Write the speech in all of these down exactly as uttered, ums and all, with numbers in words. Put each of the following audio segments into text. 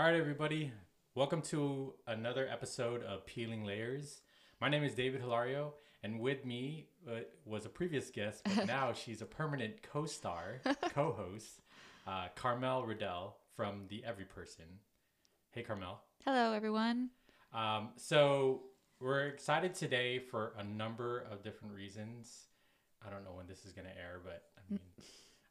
All right, everybody. Welcome to another episode of Peeling Layers. My name is David Hilario, and with me uh, was a previous guest, but now she's a permanent co-star, co-host, uh, Carmel Riddell from The Every Person. Hey, Carmel. Hello, everyone. Um, so we're excited today for a number of different reasons. I don't know when this is going to air, but I mean,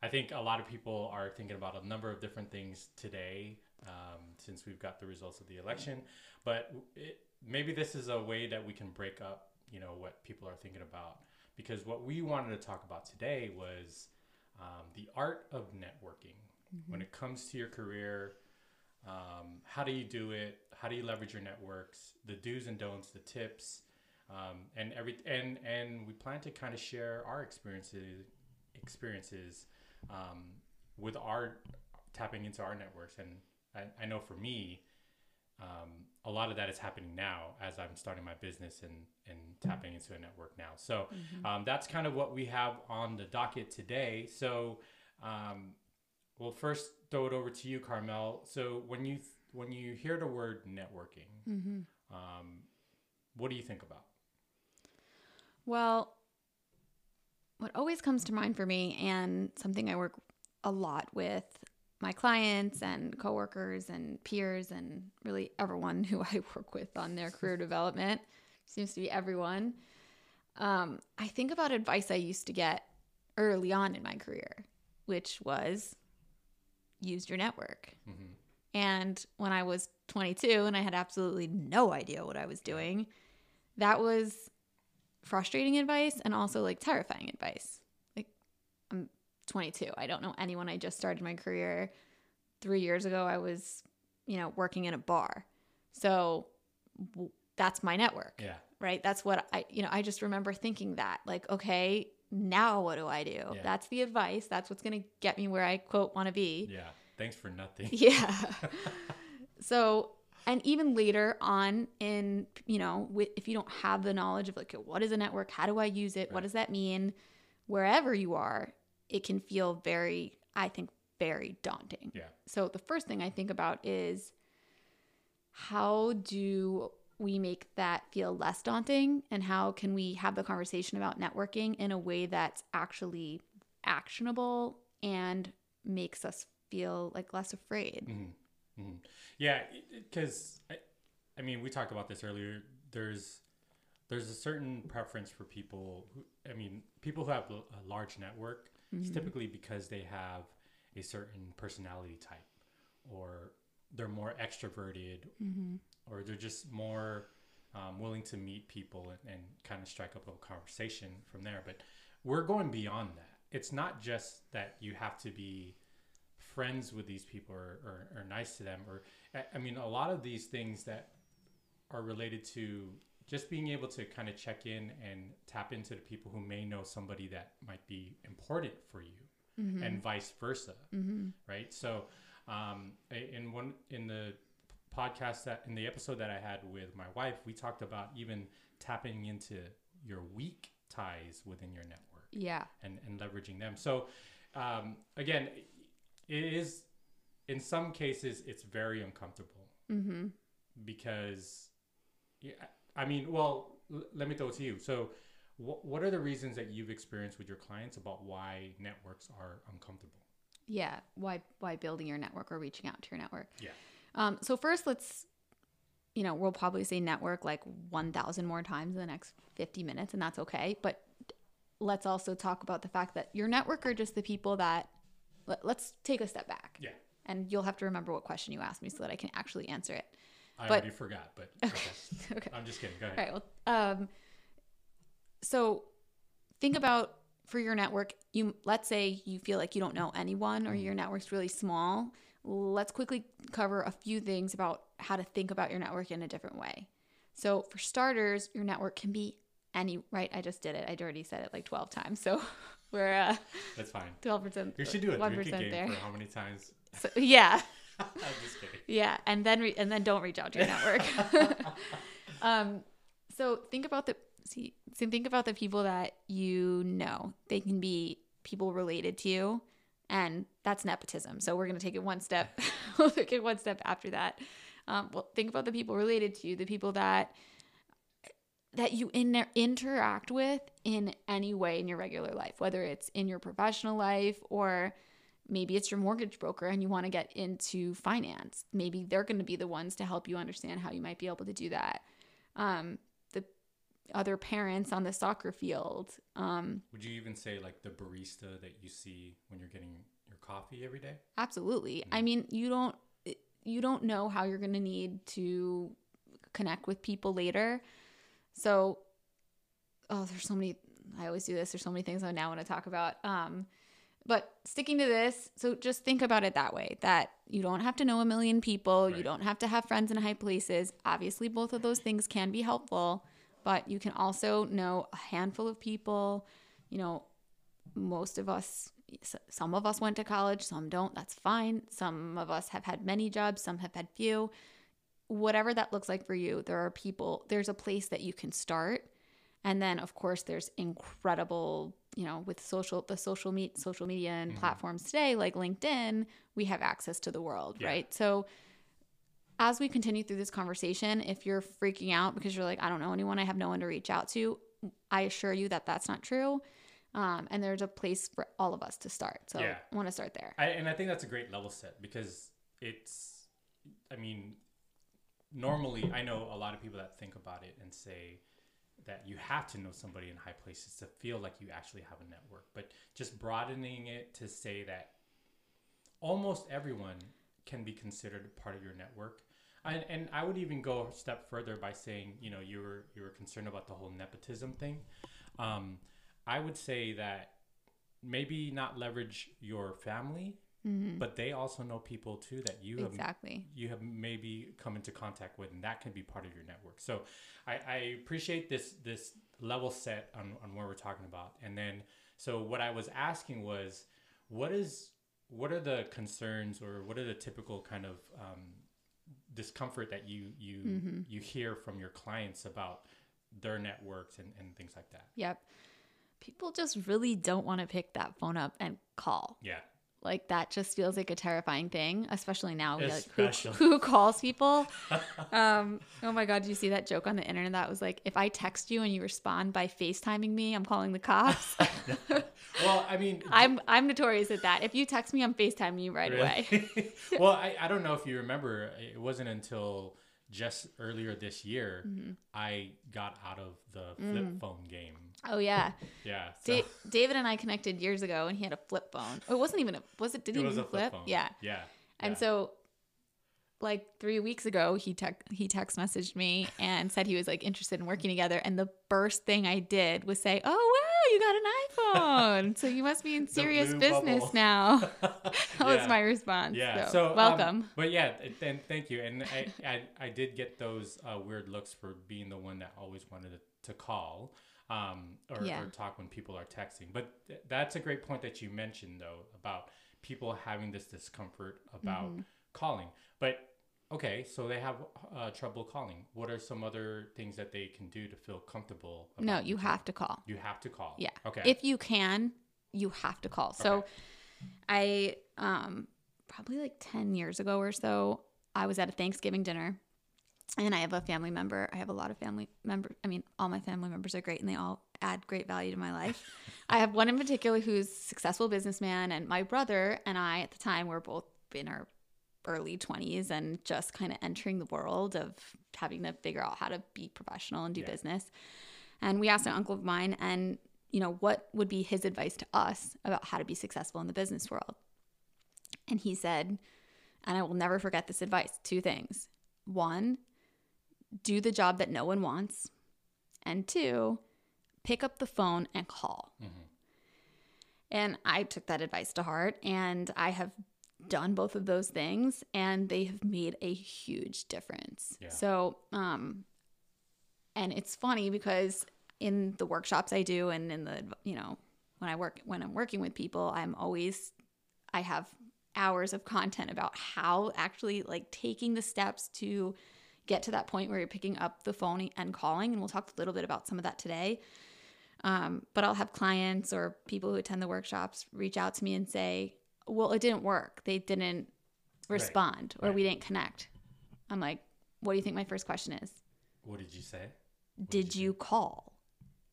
I think a lot of people are thinking about a number of different things today. Um, since we've got the results of the election, but it, maybe this is a way that we can break up, you know, what people are thinking about, because what we wanted to talk about today was um, the art of networking. Mm-hmm. When it comes to your career, um, how do you do it? How do you leverage your networks? The do's and don'ts, the tips, um, and every and and we plan to kind of share our experiences experiences um, with our tapping into our networks. And I, I know for me, um, a lot of that is happening now as I'm starting my business and, and tapping into a network now. So mm-hmm. um, that's kind of what we have on the docket today. So um, we'll first throw it over to you, Carmel. So when you th- when you hear the word networking, mm-hmm. um, what do you think about? Well, what always comes to mind for me, and something I work a lot with my clients and coworkers and peers and really everyone who I work with on their career development, seems to be everyone. Um, I think about advice I used to get early on in my career, which was use your network. Mm-hmm. And when I was twenty-two and I had absolutely no idea what I was doing, that was frustrating advice and also like terrifying advice. Like I'm twenty-two. I don't know anyone. I just started my career three years ago. I was, you know, working in a bar. So w- that's my network. Yeah. Right. That's what I, you know, I just remember thinking that like, okay, now what do I do? Yeah. That's the advice. That's what's going to get me where I quote want to be. Yeah. Thanks for nothing. Yeah. So, and even later on in, you know, if you don't have the knowledge of like, what is a network? How do I use it? Right. What does that mean? Wherever you are, it can feel very, I think, very daunting. Yeah. So the first thing I think about is how do we make that feel less daunting, and how can we have the conversation about networking in a way that's actually actionable and makes us feel like less afraid? Mm-hmm. Mm-hmm. Yeah, because, I, I mean, we talked about this earlier. There's there's a certain preference for people, who, I mean, people who have a large network. Mm-hmm. It's typically because they have a certain personality type, or they're more extroverted, mm-hmm. or they're just more um, willing to meet people and, and kind of strike up a conversation from there. But we're going beyond that. It's not just that you have to be friends with these people or, or, or nice to them. Or I mean, a lot of these things that are related to just being able to kind of check in and tap into the people who may know somebody that might be important for you, mm-hmm. and vice versa. Mm-hmm. Right. So, um, in one, in the podcast that in the episode that I had with my wife, we talked about even tapping into your weak ties within your network. Yeah. And, and leveraging them. So, um, again, it is, in some cases, it's very uncomfortable, mm-hmm. because yeah, I mean, well, l- let me throw it to you. So wh- what are the reasons that you've experienced with your clients about why networks are uncomfortable? Yeah. Why, why building your network or reaching out to your network? Yeah. Um, so first let's, you know, we'll probably say network like one thousand more times in the next fifty minutes, and that's okay. But let's also talk about the fact that your network are just the people that, let, let's take a step back. Yeah. And you'll have to remember what question you asked me so that I can actually answer it. I but, already forgot, but okay. Okay. I'm just kidding. Go ahead. All right. Well, um, so think about for your network, you let's say you feel like you don't know anyone, or mm-hmm. your network's really small. Let's quickly cover a few things about how to think about your network in a different way. So for starters, your network can be any, right? I just did it. I already said it like twelve times. So we're uh, that's fine. twelve percent. You should do a drinking game there. For how many times. So, yeah. I'm just kidding. Yeah, and then re- and then don't reach out to your network. um, so think about the see, so think about the people that you know. They can be people related to you, And that's nepotism. So we're going to take it one step. We'll take it one step after that. Um, well, think about the people related to you, the people that that you in- interact with in any way in your regular life, whether it's in your professional life or maybe it's your mortgage broker and you want to get into finance. Maybe they're going to be the ones to help you understand how you might be able to do that. Um, the other parents on the soccer field. Um, Would you even say like the barista that you see when you're getting your coffee every day? Absolutely. Mm-hmm. I mean, you don't you don't know how you're going to need to connect with people later. So, oh, there's so many, I always do this. There's so many things I now want to talk about. Um, but sticking to this, so just think about it that way, that you don't have to know a million people. Right. You don't have to have friends in high places. Obviously, both of those things can be helpful, but you can also know a handful of people. You know, most of us, some of us went to college, some don't, that's fine. Some of us have had many jobs, some have had few. Whatever that looks like for you, there are people, there's a place that you can start. And then of course there's incredible, you know, with social, the social meet social media and mm-hmm. platforms today, like LinkedIn, we have access to the world, yeah. right? So as we continue through this conversation, if you're freaking out because you're like, I don't know anyone, I have no one to reach out to, I assure you that that's not true. Um, and there's a place for all of us to start. So yeah. I want to start there. I, and I think that's a great level set because it's, I mean, normally, I know a lot of people that think about it and say that you have to know somebody in high places to feel like you actually have a network, but just broadening it to say that almost everyone can be considered part of your network. And, and I would even go a step further by saying, you know, you were, you were concerned about the whole nepotism thing. Um, I would say that maybe not leverage your family, mm-hmm. but they also know people too that you have, exactly. you have maybe come into contact with, and that can be part of your network. So I, I appreciate this this level set on, on what we're talking about. And then, so what I was asking was, what is what are the concerns or what are the typical kind of um, discomfort that you you mm-hmm. you hear from your clients about their networks and, and things like that? Yep, people just really don't want to pick that phone up and call. Yeah. Like that just feels like a terrifying thing, especially now. Especially. Like, who, who calls people? um, oh my God, did you see that joke on the internet that was like, if I text you and you respond by FaceTiming me, I'm calling the cops? Well, I mean. I'm I'm notorious at that. If you text me, I'm FaceTiming you right really? away. Well, I, I don't know if you remember, it wasn't until just earlier this year, mm-hmm. I got out of the flip mm. phone game. Oh yeah, yeah. So. Da- David and I connected years ago, and he had a flip phone. It wasn't even a was it? Did it he was even a flip? Phone. Yeah, yeah. And yeah. so, like three weeks ago, he tec- he text messaged me and said he was like interested in working together. And the first thing I did was say, "Oh wow, you got an iPhone! So you must be in serious business bubble. now." That yeah. was my response. Yeah. So, so welcome. Um, but yeah, and thank you. And I I, I did get those uh, weird looks for being the one that always wanted to, to call. Um, or, yeah. or talk when people are texting. But th- that's a great point that you mentioned, though, about people having this discomfort about mm-hmm. calling. But, okay, so they have uh, trouble calling. What are some other things that they can do to feel comfortable? About no, you calling? have to call. You have to call. Yeah. Okay. If you can, you have to call. So okay. I um, probably like ten years ago or so, I was at a Thanksgiving dinner. And I have a family member. I have a lot of family members. I mean, all my family members are great and they all add great value to my life. I have one in particular who's a successful businessman, and my brother and I at the time were both in our early twenties and just kind of entering the world of having to figure out how to be professional and do yeah. business. And we asked an uncle of mine and, you know, what would be his advice to us about how to be successful in the business world? And he said, and I will never forget this advice, two things. One, do the job that no one wants, and two, pick up the phone and call. Mm-hmm. And I took that advice to heart, and I have done both of those things, and they have made a huge difference. Yeah. So, um, and it's funny because in the workshops I do, and in the, you know, when I work, when I'm working with people, I'm always, I have hours of content about how actually like taking the steps to get to that point where you're picking up the phone and calling. And we'll talk a little bit about some of that today. Um, but I'll have clients or people who attend the workshops reach out to me and say, well, it didn't work. They didn't respond right. or right. we didn't connect. I'm like, what do you think my first question is? What did you say? What did did you, you call?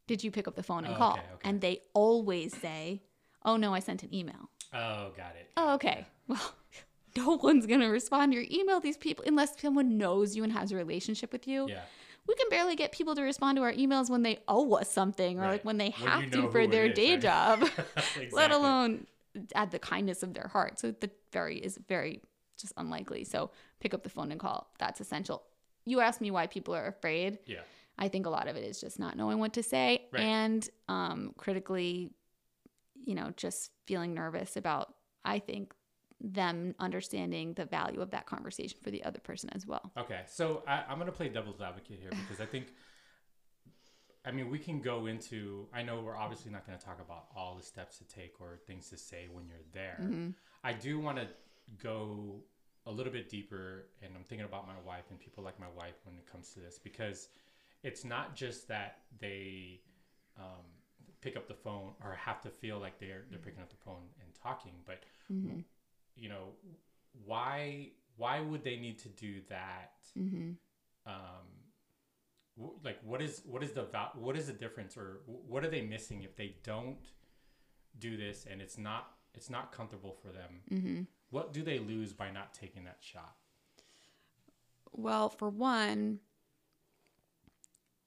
Did you pick up the phone and oh, call? Okay, okay. And they always say, oh, no, I sent an email. Oh, got it. Oh, okay. Yeah. Well, no one's going to respond to your email, these people, unless someone knows you and has a relationship with you. Yeah. We can barely get people to respond to our emails when they owe us something or right. like when they have when you know to for their is, day right? job, exactly. let alone at the kindness of their heart. So the very is very just unlikely. So pick up the phone and call. That's essential. You asked me why people are afraid. Yeah. I think a lot of it is just not knowing what to say right. and um, critically, you know, just feeling nervous about, I think, them understanding the value of that conversation for the other person as well. Okay. So I, I'm going to play devil's advocate here because I think, I mean, we can go into, I know we're obviously not going to talk about all the steps to take or things to say when you're there. Mm-hmm. I do want to go a little bit deeper, and I'm thinking about my wife and people like my wife when it comes to this, because it's not just that they um, pick up the phone or have to feel like they're they're picking up the phone and talking, but mm-hmm. you know, why why would they need to do that? Mm-hmm. Um, w- like, what is what is the val- what is the difference, or w- what are they missing if they don't do this and it's not it's not comfortable for them? Mm-hmm. What do they lose by not taking that shot? Well, for one,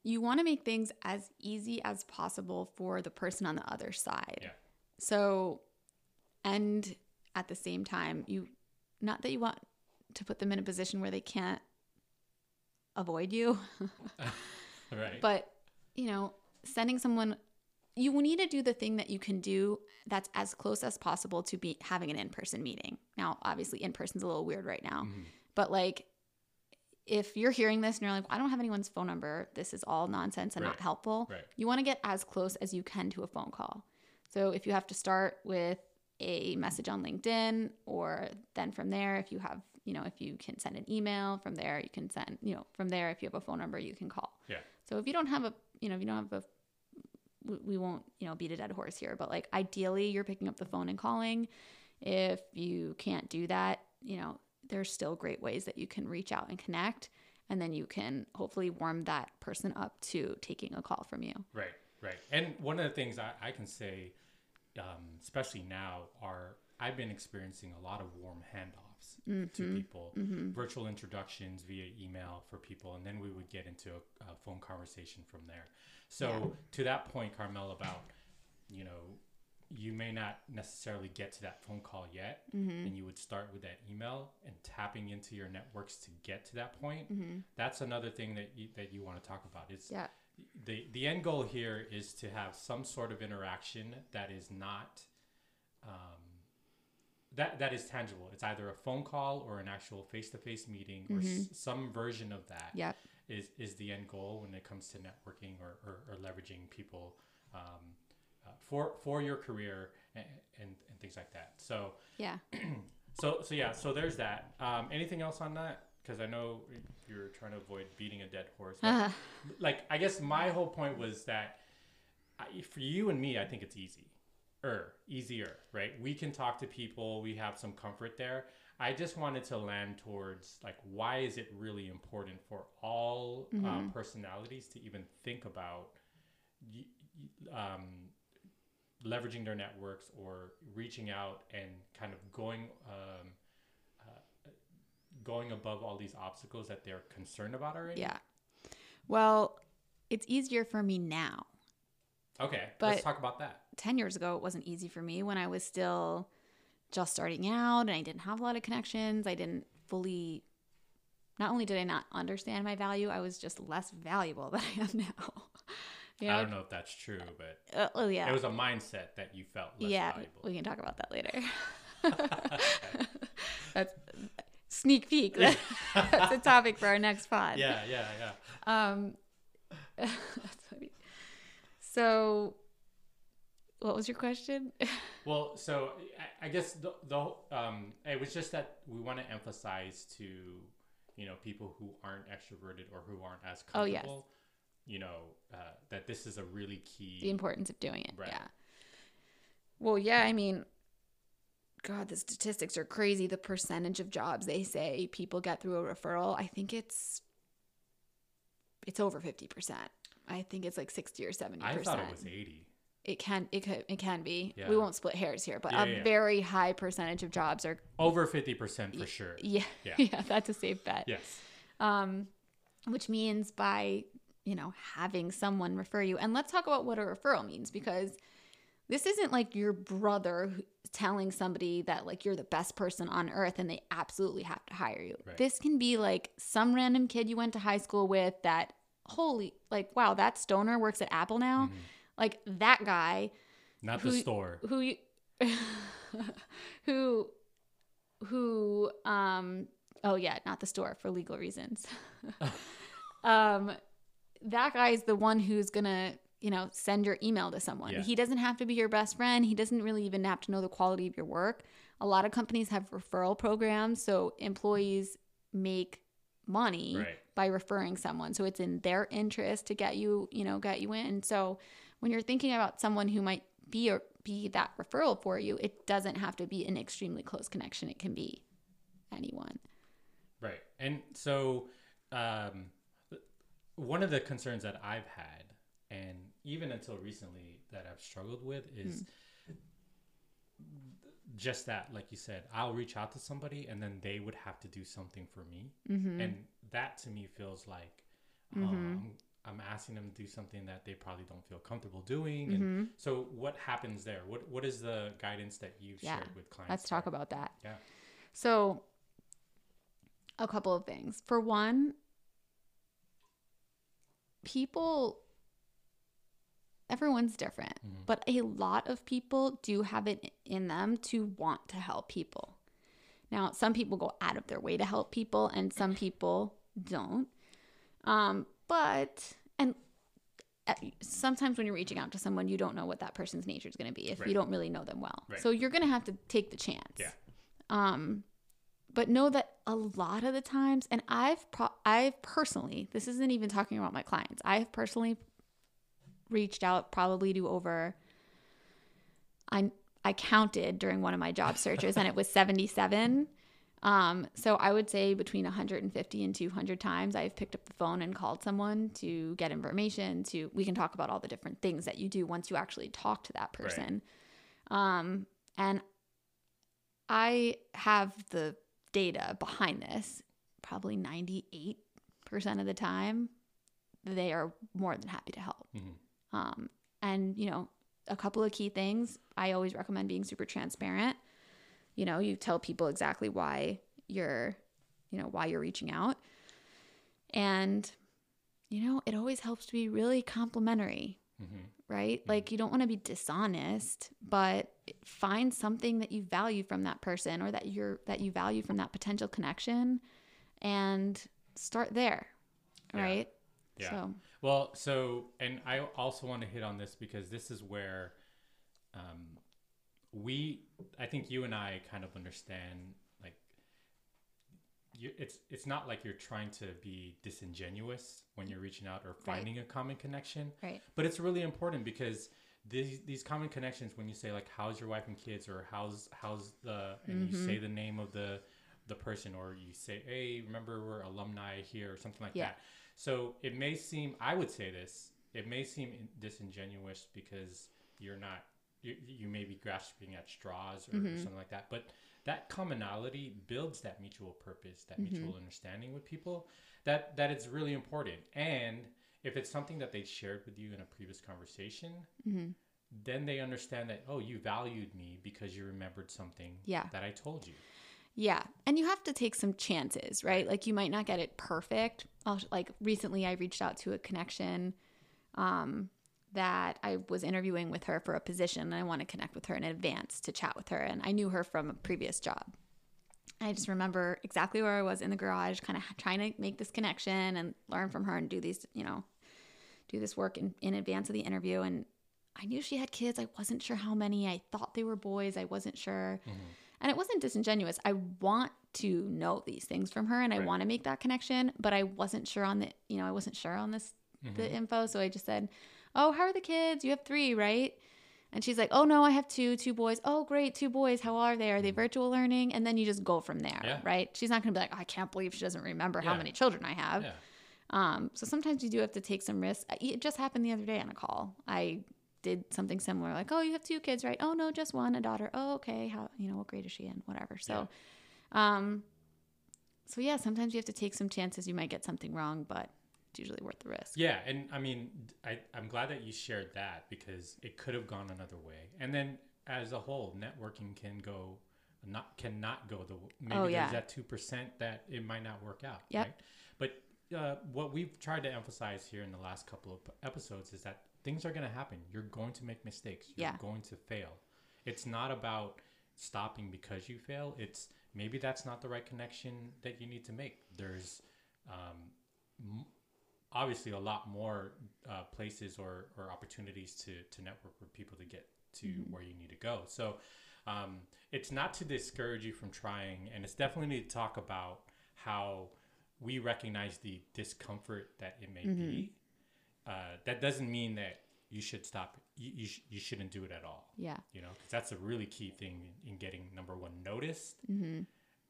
you want to make things as easy as possible for the person on the other side. Yeah. So, and at the same time, you, not that you want to put them in a position where they can't avoid you, right? But, you know, sending someone, you will need to do the thing that you can do that's as close as possible to be having an in-person meeting. Now, obviously in-person's a little weird right now, mm-hmm. but like, if you're hearing this and you're like, I don't have anyone's phone number, this is all nonsense and right. not helpful, right. you want to get as close as you can to a phone call. So if you have to start with a message on LinkedIn, or then from there, if you have, you know, if you can send an email, from there you can send, you know, from there, if you have a phone number, you can call. Yeah. So if you don't have a, you know, if you don't have a, we won't, you know, beat a dead horse here, but like ideally you're picking up the phone and calling. If you can't do that, you know, there's still great ways that you can reach out and connect, and then you can hopefully warm that person up to taking a call from you. Right, right. And one of the things I, I can say, um, especially now, are I've been experiencing a lot of warm handoffs mm-hmm. to people, mm-hmm. virtual introductions via email for people, and then we would get into a, a phone conversation from there. So yeah. to that point, Carmel, about, you know, you may not necessarily get to that phone call yet, mm-hmm. and you would start with that email and tapping into your networks to get to that point. Mm-hmm. That's another thing that you, that you want to talk about. It's yeah. the the end goal here is to have some sort of interaction that is not um, that that is tangible. It's either a phone call or an actual face-to-face meeting, mm-hmm. or s- some version of that. Yep. is is the end goal when it comes to networking or or, or leveraging people. Um, Uh, for for your career and, and and things like that. So yeah. so so yeah. So there's that. Um, anything else on that? Because I know you're trying to avoid beating a dead horse. But, uh-huh. like I guess my whole point was that I, for you and me, I think it's easy, er, easier, right? We can talk to people. We have some comfort there. I just wanted to land towards like, why is it really important for all mm-hmm. um, personalities to even think about. Um, leveraging their networks or reaching out and kind of going um, uh, going above all these obstacles that they're concerned about already? Yeah. Well, it's easier for me now. Okay. But let's talk about that. ten years ago, it wasn't easy for me when I was still just starting out and I didn't have a lot of connections. I didn't fully, not only did I not understand my value, I was just less valuable than I am now. Yeah. I don't know if that's true, but uh, well, yeah. it was a mindset that you felt less yeah, valuable. We can talk about that later. That's sneak peek. That's a topic for our next pod. Yeah, yeah, yeah. Um, so what was your question? Well, so I, I guess the, the um, it was just that we want to emphasize to, you know, people who aren't extroverted or who aren't as comfortable. Oh, yes. You know, uh, that this is a really key... The importance of doing it, right. yeah. Well, yeah, I mean, God, the statistics are crazy. The percentage of jobs they say people get through a referral, I think it's it's over fifty percent. I think it's like sixty or seventy percent. I thought it was eighty. It can it can, it can be. Yeah. We won't split hairs here, but yeah, a yeah. very high percentage of jobs are over fifty percent for sure. Yeah. Yeah, yeah, that's a safe bet. Yes. Um which means by, you know, having someone refer you. And let's talk about what a referral means, because this isn't like your brother telling somebody that like you're the best person on earth and they absolutely have to hire you. Right. This can be like some random kid you went to high school with that, holy, like, wow, that stoner works at Apple now. Mm-hmm. Like that guy. Not who, the store. Who, you, who, who, um, oh yeah, not the store for legal reasons. um, that guy is the one who's going to, you know, send your email to someone. Yeah. He doesn't have to be your best friend. He doesn't really even have to know the quality of your work. A lot of companies have referral programs, so employees make money right. by referring someone. So it's in their interest to get you, you know, get you in. And so when you're thinking about someone who might be or be that referral for you, it doesn't have to be an extremely close connection. It can be anyone. Right. And so um, one of the concerns that I've had, and even until recently that I've struggled with, is mm. just that, like you said, I'll reach out to somebody and then they would have to do something for me. Mm-hmm. And that to me feels like um, mm-hmm. I'm asking them to do something that they probably don't feel comfortable doing. Mm-hmm. And so what happens there? What What is the guidance that you've yeah. shared with clients? Let's there? talk about that. Yeah. So a couple of things. For one, people... Everyone's different, mm-hmm. but a lot of people do have it in them to want to help people. Now, some people go out of their way to help people and some people don't. Um, but, and sometimes when you're reaching out to someone, you don't know what that person's nature is going to be if right. you don't really know them well. Right. So you're going to have to take the chance. Yeah. Um, but know that a lot of the times, and I've, pro- I've personally, this isn't even talking about my clients. I've personally reached out probably to over, I I counted during one of my job searches and it was seventy-seven. Um, so I would say between one hundred fifty and two hundred times I've picked up the phone and called someone to get information to, we can talk about all the different things that you do once you actually talk to that person. Right. Um, and I have the data behind this, probably ninety-eight percent of the time they are more than happy to help. Mm-hmm. Um, and, you know, a couple of key things, I always recommend being super transparent. You know, you tell people exactly why you're, you know, why you're reaching out. And, you know, it always helps to be really complimentary, mm-hmm. right? Mm-hmm. Like you don't want to be dishonest, but find something that you value from that person or that you're, that you value from that potential connection and start there. Yeah. Right. Yeah. So. Well, so, and I also want to hit on this because this is where um, we, I think you and I kind of understand, like, you, it's it's not like you're trying to be disingenuous when you're reaching out or finding right. a common connection. Right. But it's really important because these these common connections, when you say, like, how's your wife and kids, or how's, how's the, and mm-hmm. you say the name of the, the person, or you say, hey, remember we're alumni here, or something like yeah. that. So it may seem, I would say this, it may seem disingenuous because you're not, you, you may be grasping at straws or, mm-hmm. or something like that. But that commonality builds that mutual purpose, that mm-hmm. mutual understanding with people, that, that it's really important. And if it's something that they shared with you in a previous conversation, mm-hmm. then they understand that, oh, you valued me because you remembered something yeah. that I told you. Yeah. And you have to take some chances, right? Like you might not get it perfect. I'll, like recently I reached out to a connection um, that I was interviewing with her for a position, and I want to connect with her in advance to chat with her. And I knew her from a previous job. I just remember exactly where I was in the garage, kind of trying to make this connection and learn from her and do these, you know, do this work in, in advance of the interview. And I knew she had kids. I wasn't sure how many. I thought they were boys. I wasn't sure. Mm-hmm. And it wasn't disingenuous. I want to know these things from her and I right. want to make that connection, but I wasn't sure on the, you know, I wasn't sure on this, mm-hmm. the info. So I just said, oh, how are the kids? You have three, right? And she's like, oh, no, I have two, two boys. Oh, great, two boys. How are they? Are they virtual learning? And then you just go from there, yeah. right? She's not going to be like, oh, I can't believe she doesn't remember yeah. how many children I have. Yeah. Um, so sometimes you do have to take some risks. It just happened the other day on a call. I did something similar, like, oh, you have two kids, right? Oh, no, just one, a daughter. Oh, okay. How, you know, what grade is she in? Whatever. So, yeah. um, so yeah, sometimes you have to take some chances. You might get something wrong, but it's usually worth the risk. Yeah. And I mean, I, I'm glad that you shared that, because it could have gone another way. And then as a whole, networking can go, not, cannot go the, maybe oh, yeah. there's that two percent that it might not work out. Yep. Right? But uh, what we've tried to emphasize here in the last couple of episodes is that things are going to happen. You're going to make mistakes. You're yeah. going to fail. It's not about stopping because you fail. It's maybe that's not the right connection that you need to make. There's, um, m- obviously a lot more uh, places or, or opportunities to, to network with people to get to mm-hmm. where you need to go. So um, it's not to discourage you from trying, and it's definitely to talk about how we recognize the discomfort that it may mm-hmm. be. Uh, that doesn't mean that you should stop. You you, sh- you shouldn't do it at all. Yeah. You know, because that's a really key thing in getting, number one, noticed mm-hmm.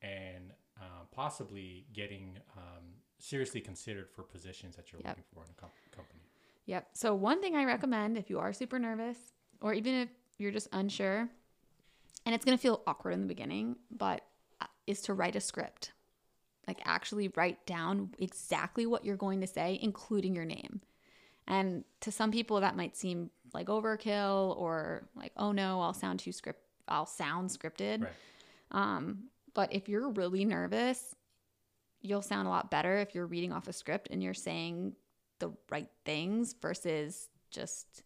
and uh, possibly getting um, seriously considered for positions that you're yep. looking for in a com- company. Yep. So one thing I recommend, if you are super nervous, or even if you're just unsure, and it's going to feel awkward in the beginning, but uh, is to write a script. Like actually write down exactly what you're going to say, including your name. And to some people that might seem like overkill, or like, oh no, I'll sound too script, I'll sound scripted. Right. Um, but if you're really nervous, you'll sound a lot better if you're reading off a script and you're saying the right things versus just,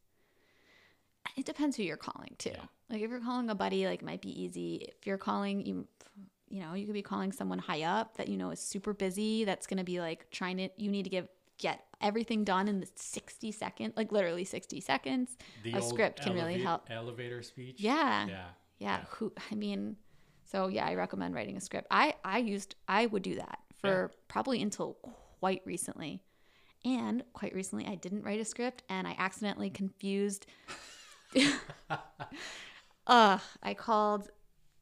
it depends who you're calling to. Yeah. Like if you're calling a buddy, like it might be easy. If you're calling, you, you know, you could be calling someone high up that, you know, is super busy. That's going to be like trying to, you need to give, get everything done in the sixty second, like literally sixty seconds. The a script can eleva- really help. Elevator speech. Yeah. Yeah. Yeah. yeah. Who, I mean, so yeah, I recommend writing a script. I, I used, I would do that for yeah. probably until quite recently. And quite recently I didn't write a script, and I accidentally confused. uh, I called,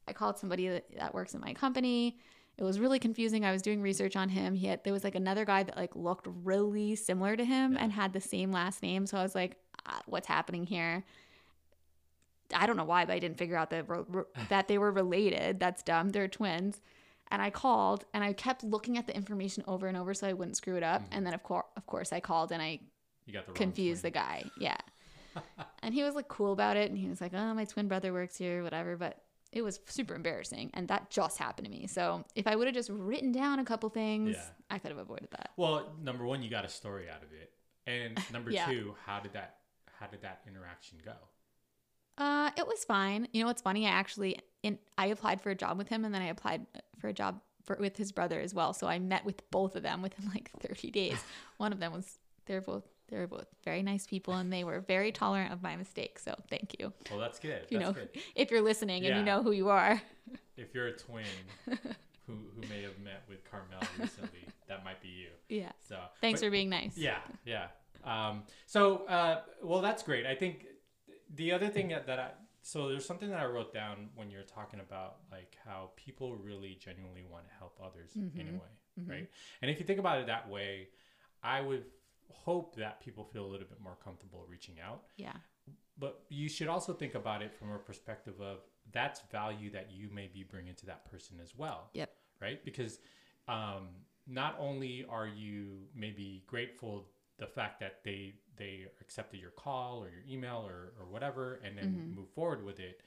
I called somebody that, that works in my company. It was really confusing. I was doing research on him. He had, there was like another guy that like looked really similar to him yeah. and had the same last name. So I was like, ah, what's happening here? I don't know why, but I didn't figure out that, that they were related. That's dumb. They're twins. And I called, and I kept looking at the information over and over so I wouldn't screw it up. Mm-hmm. And then of course, of course I called, and I you got the confused wrong the guy. Yeah. And he was like cool about it. And he was like, oh, my twin brother works here, whatever. But it was super embarrassing, and that just happened to me. So if I would have just written down a couple things, yeah. I could have avoided that. Well, number one, you got a story out of it, and number yeah. two, how did that how did that interaction go? Uh, it was fine. You know what's funny? I actually in I applied for a job with him, and then I applied for a job for, with his brother as well. So I met with both of them within like thirty days. One of them was they're both they're both very nice people, and they were very tolerant of my mistakes. So thank you. Well, that's good. You that's know, good. If you're listening yeah. and you know who you are. If you're a twin who who may have met with Carmel recently, that might be you. Yeah. So thanks but, for being nice. Yeah, yeah. Um, so, uh, well, that's great. I think the other thing that, that I so there's something that I wrote down when you're talking about like how people really genuinely want to help others mm-hmm. anyway, mm-hmm. right? And if you think about it that way, I would hope that people feel a little bit more comfortable reaching out. Yeah. But you should also think about it from a perspective of that's value that you may be bringing to that person as well. Yep. Right? Because um, not only are you maybe grateful the fact that they they accepted your call or your email or, or whatever, and then mm-hmm. move forward with it,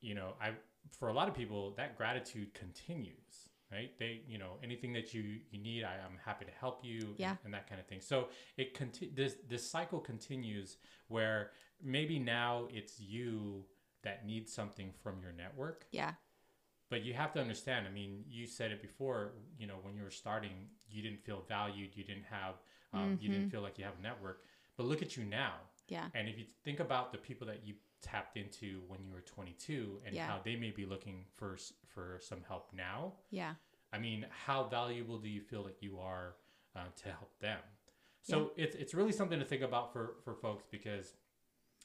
you know, I for a lot of people, that gratitude continues. Right. They, you know, anything that you, you need, I, I'm happy to help you yeah. and, and that kind of thing. So it conti- this, this cycle continues where maybe now it's you that needs something from your network. Yeah. But you have to understand, I mean, you said it before, you know, when you were starting, you didn't feel valued. You didn't have, um, mm-hmm. you didn't feel like you have a network, but look at you now. Yeah. And if you think about the people that you tapped into when you were twenty-two and yeah. how they may be looking for for some help now. Yeah. I mean, how valuable do you feel like you are uh, to help them? So yeah. it's it's really something to think about for, for folks, because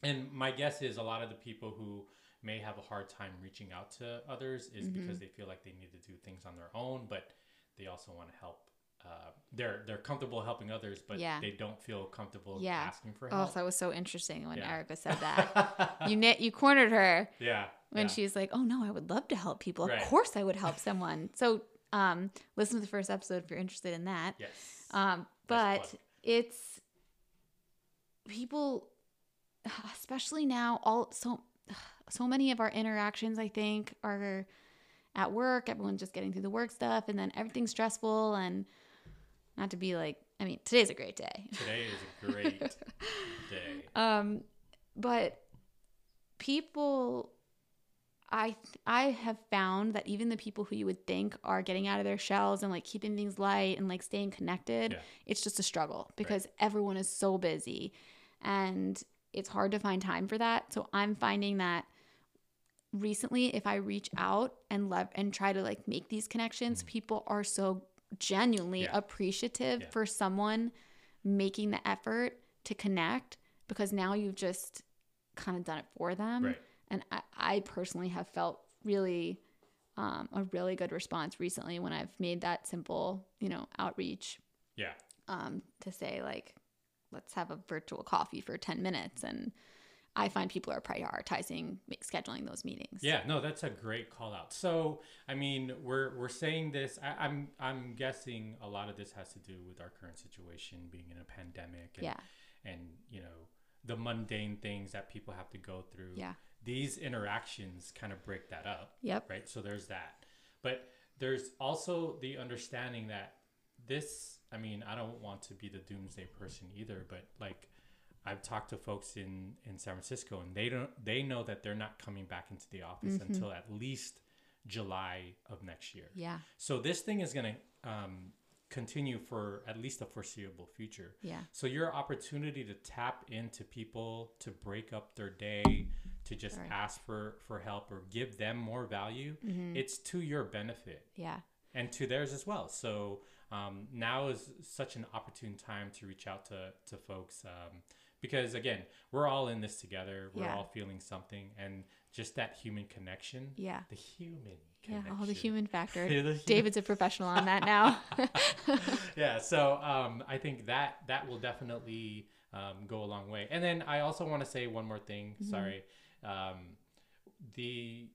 And my guess is a lot of the people who may have a hard time reaching out to others is mm-hmm. because they feel like they need to do things on their own, but they also want to help. Uh, they're they're comfortable helping others, but yeah. they don't feel comfortable yeah. asking for help. Oh, that was so interesting when yeah. Erica said that. you knit, you cornered her. Yeah. When yeah. she's like, "Oh no, I would love to help people. Right. Of course, I would help someone." So, um, listen to the first episode if you're interested in that. Yes. Um, but it's people, especially now. All so so many of our interactions, I think, are at work. Everyone's just getting through the work stuff, and then everything's stressful. And not to be like, I mean, today's a great day. Today is a great day. Um, but people. I th- I have found that even the people who you would think are getting out of their shells and like keeping things light and like staying connected, yeah. it's just a struggle because right. everyone is so busy and it's hard to find time for that. So I'm finding that recently if I reach out and love and try to like make these connections, mm-hmm. people are so genuinely yeah. appreciative yeah. for someone making the effort to connect because now you've just kind of done it for them. Right. And I, I personally have felt really um, a really good response recently when I've made that simple, you know, outreach. Yeah. Um, to say like, let's have a virtual coffee for ten minutes, and I find people are prioritizing scheduling those meetings. Yeah. No, that's a great call out. So I mean, we're we're saying this. I, I'm I'm guessing a lot of this has to do with our current situation, being in a pandemic. And, yeah. And you know, the mundane things that people have to go through. Yeah. These interactions kind of break that up. Yep. Right. So there's that. But there's also the understanding that this, I mean, I don't want to be the doomsday person either, but like I've talked to folks in, in San Francisco, and they don't, they know that they're not coming back into the office mm-hmm. until at least July of next year. Yeah. So this thing is going to um, continue for at least the foreseeable future. Yeah. So your opportunity to tap into people, to break up their day, to just Sorry. ask for, for help or give them more value, mm-hmm. it's to your benefit. Yeah. And to theirs as well. So um, now is such an opportune time to reach out to, to folks um, because, again, we're all in this together. We're yeah. all feeling something. And just that human connection. Yeah. The human connection. Yeah, all the human factor. the David's a professional on that now. yeah. So um, I think that that will definitely um, go a long way. And then I also want to say one more thing. Mm-hmm. Sorry. Um, the,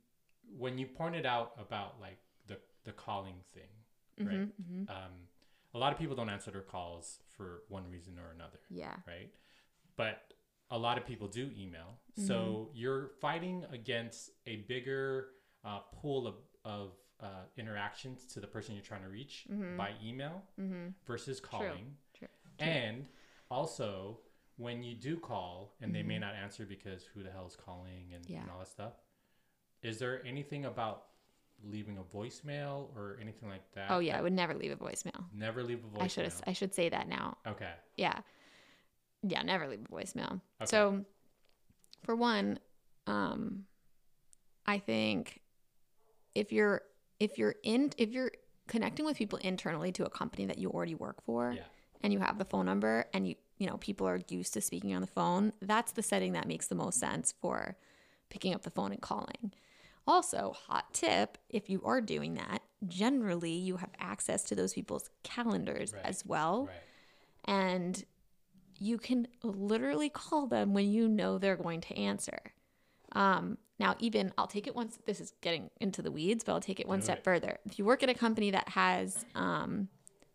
when you pointed out about like the, the calling thing, right? Mm-hmm, mm-hmm. Um, a lot of people don't answer their calls for one reason or another. Yeah. Right. But a lot of people do email. Mm-hmm. So you're fighting against a bigger, uh, pool of, of, uh, interactions to the person you're trying to reach mm-hmm. by email mm-hmm. versus calling. True. True. True. And also, when you do call and they mm-hmm. may not answer because who the hell is calling and, yeah. and all that stuff, is there anything about leaving a voicemail or anything like that? Oh yeah, that I would never leave a voicemail. Never leave a voicemail. I should I should say that now. Okay. Yeah. Yeah, never leave a voicemail. Okay. So for one, um, I think if you're if you're in if you're connecting with people internally to a company that you already work for yeah. and you have the phone number and you you know, people are used to speaking on the phone, that's the setting that makes the most sense for picking up the phone and calling. Also, hot tip, if you are doing that, generally you have access to those people's calendars right. as well. Right. And you can literally call them when you know they're going to answer. Um, now, even I'll take it once, this is getting into the weeds, but I'll take it one Do step it. further. If you work at a company that has um,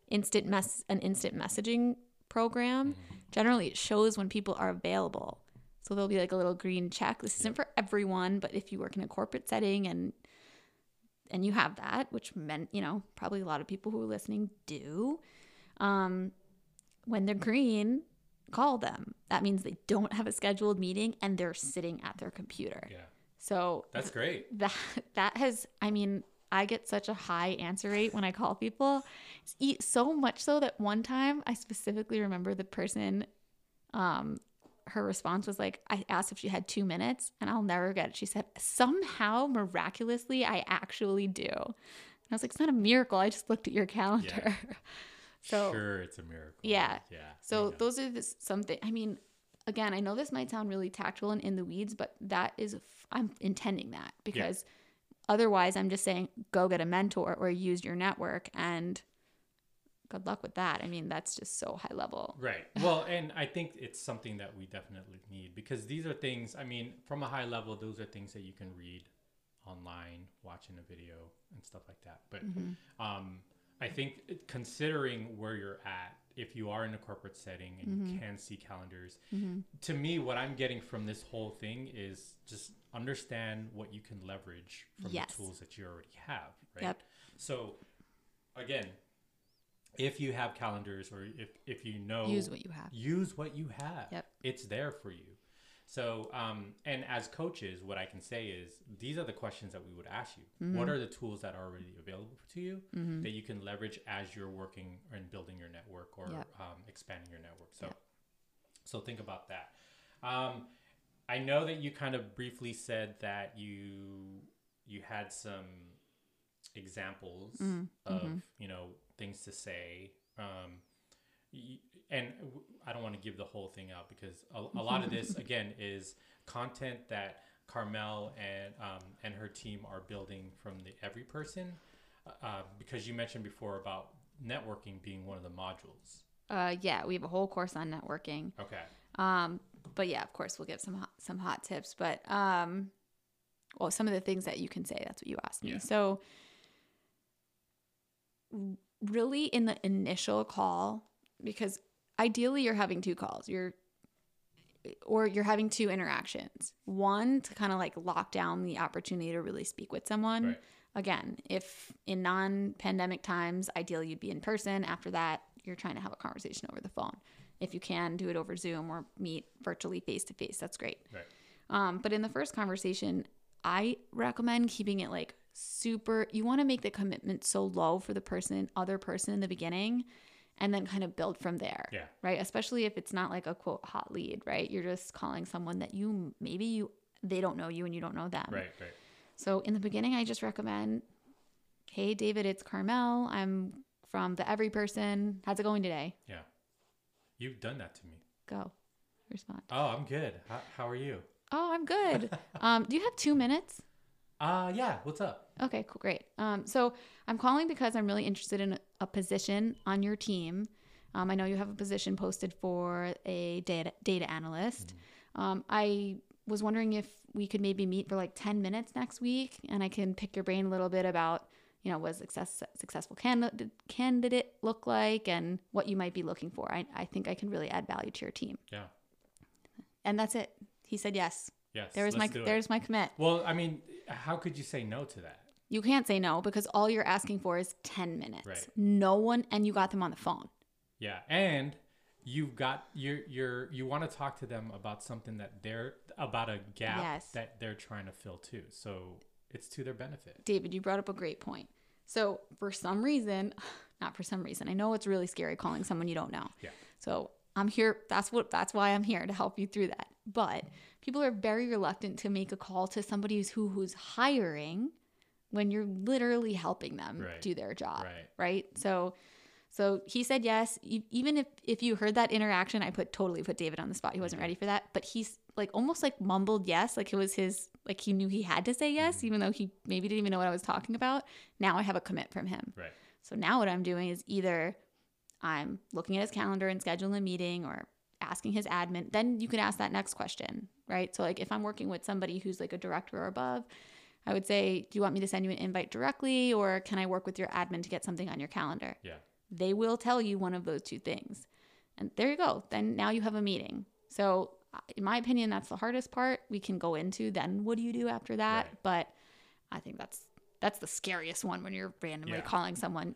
instant mess, an instant messaging program, generally it shows when people are available, so there'll be like a little green check. This isn't for everyone, but if you work in a corporate setting and and you have that, which meant, you know, probably a lot of people who are listening do, um when they're green, call them. That means they don't have a scheduled meeting and they're sitting at their computer. Yeah. So that's great. That that has, I mean, I get such a high answer rate when I call people, so much so that one time I specifically remember the person, um, her response was like, I asked if she had two minutes and I'll never forget it. She said, somehow miraculously, I actually do. And I was like, it's not a miracle. I just looked at your calendar. Yeah. So sure, it's a miracle. Yeah. Yeah. So those are the, something, I mean, again, I know this might sound really tactical and in the weeds, but that is, I'm intending that, because yeah. otherwise I'm just saying, go get a mentor or use your network, and good luck with that. I mean, that's just so high level. Right. Well, and I think it's something that we definitely need, because these are things, I mean, from a high level, those are things that you can read online, watching a video and stuff like that. But mm-hmm. um, I think considering where you're at, if you are in a corporate setting and mm-hmm. you can see calendars, mm-hmm. to me, what I'm getting from this whole thing is just understand what you can leverage from yes. the tools that you already have, right? Yep. So again, if you have calendars, or if, if you know, use what you have, use what you have, yep. it's there for you. So, um, and as coaches, what I can say is these are the questions that we would ask you. Mm-hmm. What are the tools that are already available to you mm-hmm. that you can leverage as you're working and building your network, or yep. um, expanding your network? So, yep. so think about that. Um, I know that you kind of briefly said that you, you had some examples mm-hmm. of, mm-hmm. you know, things to say, um, y- and I don't want to give the whole thing out, because a, a lot of this, again, is content that Carmel and um, and her team are building from the Every Person, uh, because you mentioned before about networking being one of the modules. Uh, yeah, we have a whole course on networking. Okay. Um, but yeah, of course, we'll give some hot, some hot tips, but um, well, some of the things that you can say. That's what you asked me. Yeah. So, really, in the initial call, because ideally you're having two calls, you're or you're having two interactions. One to kind of like lock down the opportunity to really speak with someone. Right. Again, if in non-pandemic times, ideally you'd be in person. After that, you're trying to have a conversation over the phone. If you can, do it over Zoom or meet virtually face to face. That's great. Right. Um, but in the first conversation, I recommend keeping it like super. You want to make the commitment so low for the person, other person in the beginning, and then kind of build from there, yeah. right? Especially if it's not like a quote hot lead, right? You're just calling someone that you, maybe you, they don't know you and you don't know them. Right, right. So in the beginning, I just recommend, hey, David, it's Carmel. I'm from The Every Person. How's it going today? Yeah. You've done that to me. Go. Respond. Oh, I'm good. How, how are you? Oh, I'm good. um, do you have two minutes? Uh, yeah. What's up? Okay, cool. Great. Um, so I'm calling because I'm really interested in a position on your team. Um, I know you have a position posted for a data, data analyst. Mm-hmm. Um, I was wondering if we could maybe meet for like ten minutes next week, and I can pick your brain a little bit about, you know, what a success, successful candidate, candidate look like and what you might be looking for. I, I think I can really add value to your team. Yeah. And that's it. He said, yes. Yes, there was my there's my commit. Well, I mean, how could you say no to that? You can't say no, because all you're asking for is ten minutes. Right. No one, and you got them on the phone. Yeah, and you've got you're you're you want to talk to them about something that they're about a gap yes. that they're trying to fill too. So it's to their benefit. David, you brought up a great point. So for some reason, not for some reason, I know it's really scary calling someone you don't know. Yeah. So I'm here. That's what. That's why I'm here, to help you through that. But people are very reluctant to make a call to somebody who's, who, who's hiring when you're literally helping them right. do their job, right. right? So so he said yes. Even if, if you heard that interaction, I put totally put David on the spot. He wasn't ready for that. But he's like almost like mumbled yes, like it was his, like he knew he had to say yes, mm-hmm. even though he maybe didn't even know what I was talking about. Now I have a commit from him. Right. So now what I'm doing is either I'm looking at his calendar and scheduling a meeting, or asking his admin, then you can ask that next question, right? So like if I'm working with somebody who's like a director or above, I would say, do you want me to send you an invite directly, or can I work with your admin to get something on your calendar? Yeah. They will tell you one of those two things. And there you go. Then now you have a meeting. So in my opinion, that's the hardest part. We can go into then what do you do after that? Right. But I think that's that's the scariest one when you're randomly yeah. calling someone.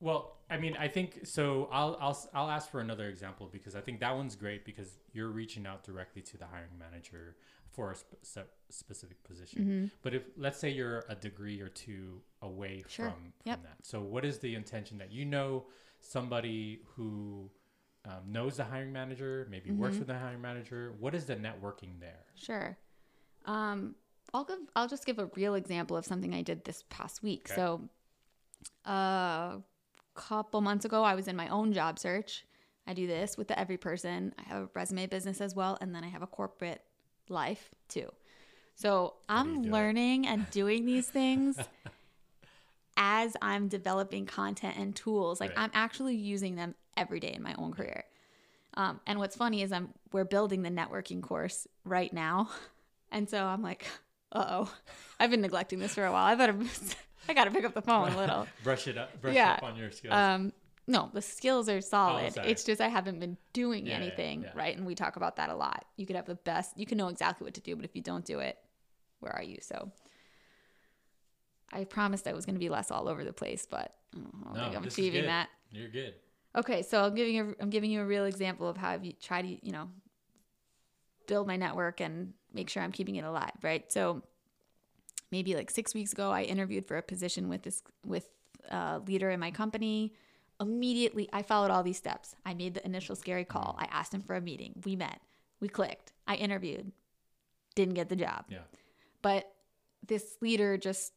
Well, I mean, I think so. I'll I'll I'll ask for another example, because I think that one's great, because you're reaching out directly to the hiring manager for a spe- specific position. Mm-hmm. But if let's say you're a degree or two away sure. from, from yep. that, so what is the intention that you know somebody who um, knows the hiring manager, maybe mm-hmm. works with the hiring manager? What is the networking there? Sure. Um, I'll give I'll just give a real example of something I did this past week. Okay. So, uh. couple months ago I was in my own job search. I do this with the Every Person. I have a resume business as well. And then I have a corporate life too. So I'm learning and doing these things as I'm developing content and tools. Like right. I'm actually using them every day in my own career. Um, and what's funny is I'm we're building the networking course right now. And so I'm like, uh-oh, I've been neglecting this for a while. I better, I got to pick up the phone a little. Brush it up, brush yeah. up on your skills. Um, no, the skills are solid. Oh, it's just I haven't been doing yeah, anything, yeah, yeah. right? And we talk about that a lot. You could have the best, you can know exactly what to do, but if you don't do it, where are you? So I promised I was going to be less all over the place, but I don't no, think I'm achieving that. You're good. Okay, so I'm giving a, I'm giving you a real example of how I've tried to, you know, build my network and make sure I'm keeping it alive, right? So maybe like six weeks ago, I interviewed for a position with this with a leader in my company. Immediately, I followed all these steps. I made the initial scary call. I asked him for a meeting. We met. We clicked. I interviewed. Didn't get the job. Yeah. But this leader just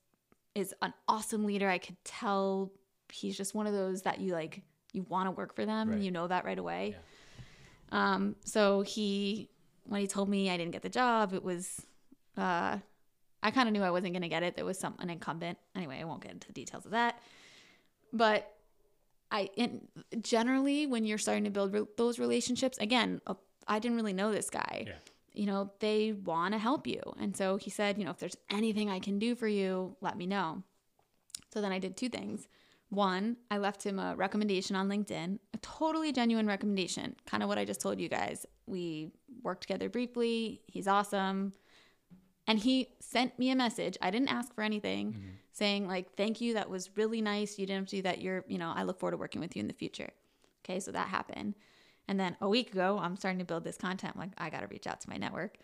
is an awesome leader. I could tell he's just one of those that you like. You want to work for them. Right. You know that right away. Yeah. Um, so he, when he told me I didn't get the job, it was, uh, I kind of knew I wasn't going to get it. There was some an incumbent. Anyway, I won't get into the details of that. But I, in, generally when you're starting to build re- those relationships, again, uh, I didn't really know this guy, yeah. you know, they want to help you. And so he said, you know, if there's anything I can do for you, let me know. So then I did two things. One, I left him a recommendation on LinkedIn, a totally genuine recommendation, kind of what I just told you guys. We worked together briefly. He's awesome. And he sent me a message. I didn't ask for anything, mm-hmm. saying like, thank you. That was really nice. You didn't have to do that. You're, you know, I look forward to working with you in the future. Okay. So that happened. And then a week ago, I'm starting to build this content. I'm like, I got to reach out to my network.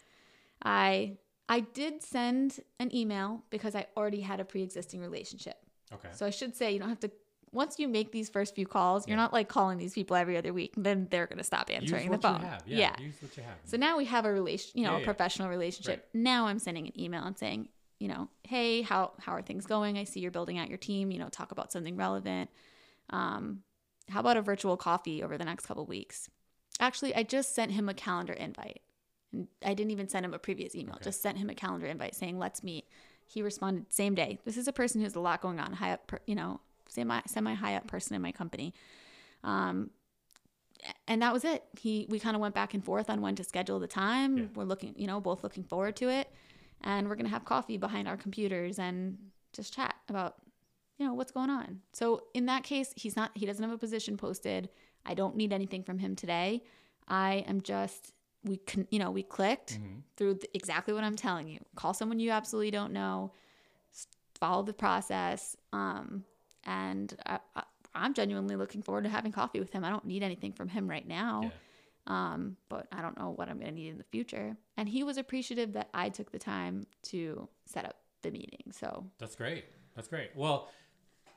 I, I did send an email because I already had a pre-existing relationship. Okay. So I should say you don't have to – once you make these first few calls, you're yeah. not like calling these people every other week. Then they're going to stop answering the phone. Use what you have. Yeah, yeah. Use what you have. So now we have a relation, you know, yeah, a yeah. professional relationship. Right. Now I'm sending an email and saying, you know, hey, how how are things going? I see you're building out your team. You know, talk about something relevant. Um, how about a virtual coffee over the next couple of weeks? Actually, I just sent him a calendar invite. I didn't even send him a previous email. Okay. Just sent him a calendar invite saying, let's meet. He responded same day. This is a person who's a lot going on, high up, per, you know, semi semi high up person in my company, um, and that was it. He we kind of went back and forth on when to schedule the time. Yeah. We're looking, you know, both looking forward to it, and we're gonna have coffee behind our computers and just chat about, you know, what's going on. So in that case, he's not he doesn't have a position posted. I don't need anything from him today. I am just. We can, you know, we clicked mm-hmm. through the, exactly what I'm telling you. Call someone you absolutely don't know, follow the process. Um, and I, I, I'm genuinely looking forward to having coffee with him. I don't need anything from him right now. Yeah. Um, but I don't know what I'm going to need in the future. And he was appreciative that I took the time to set up the meeting. So that's great. That's great. Well,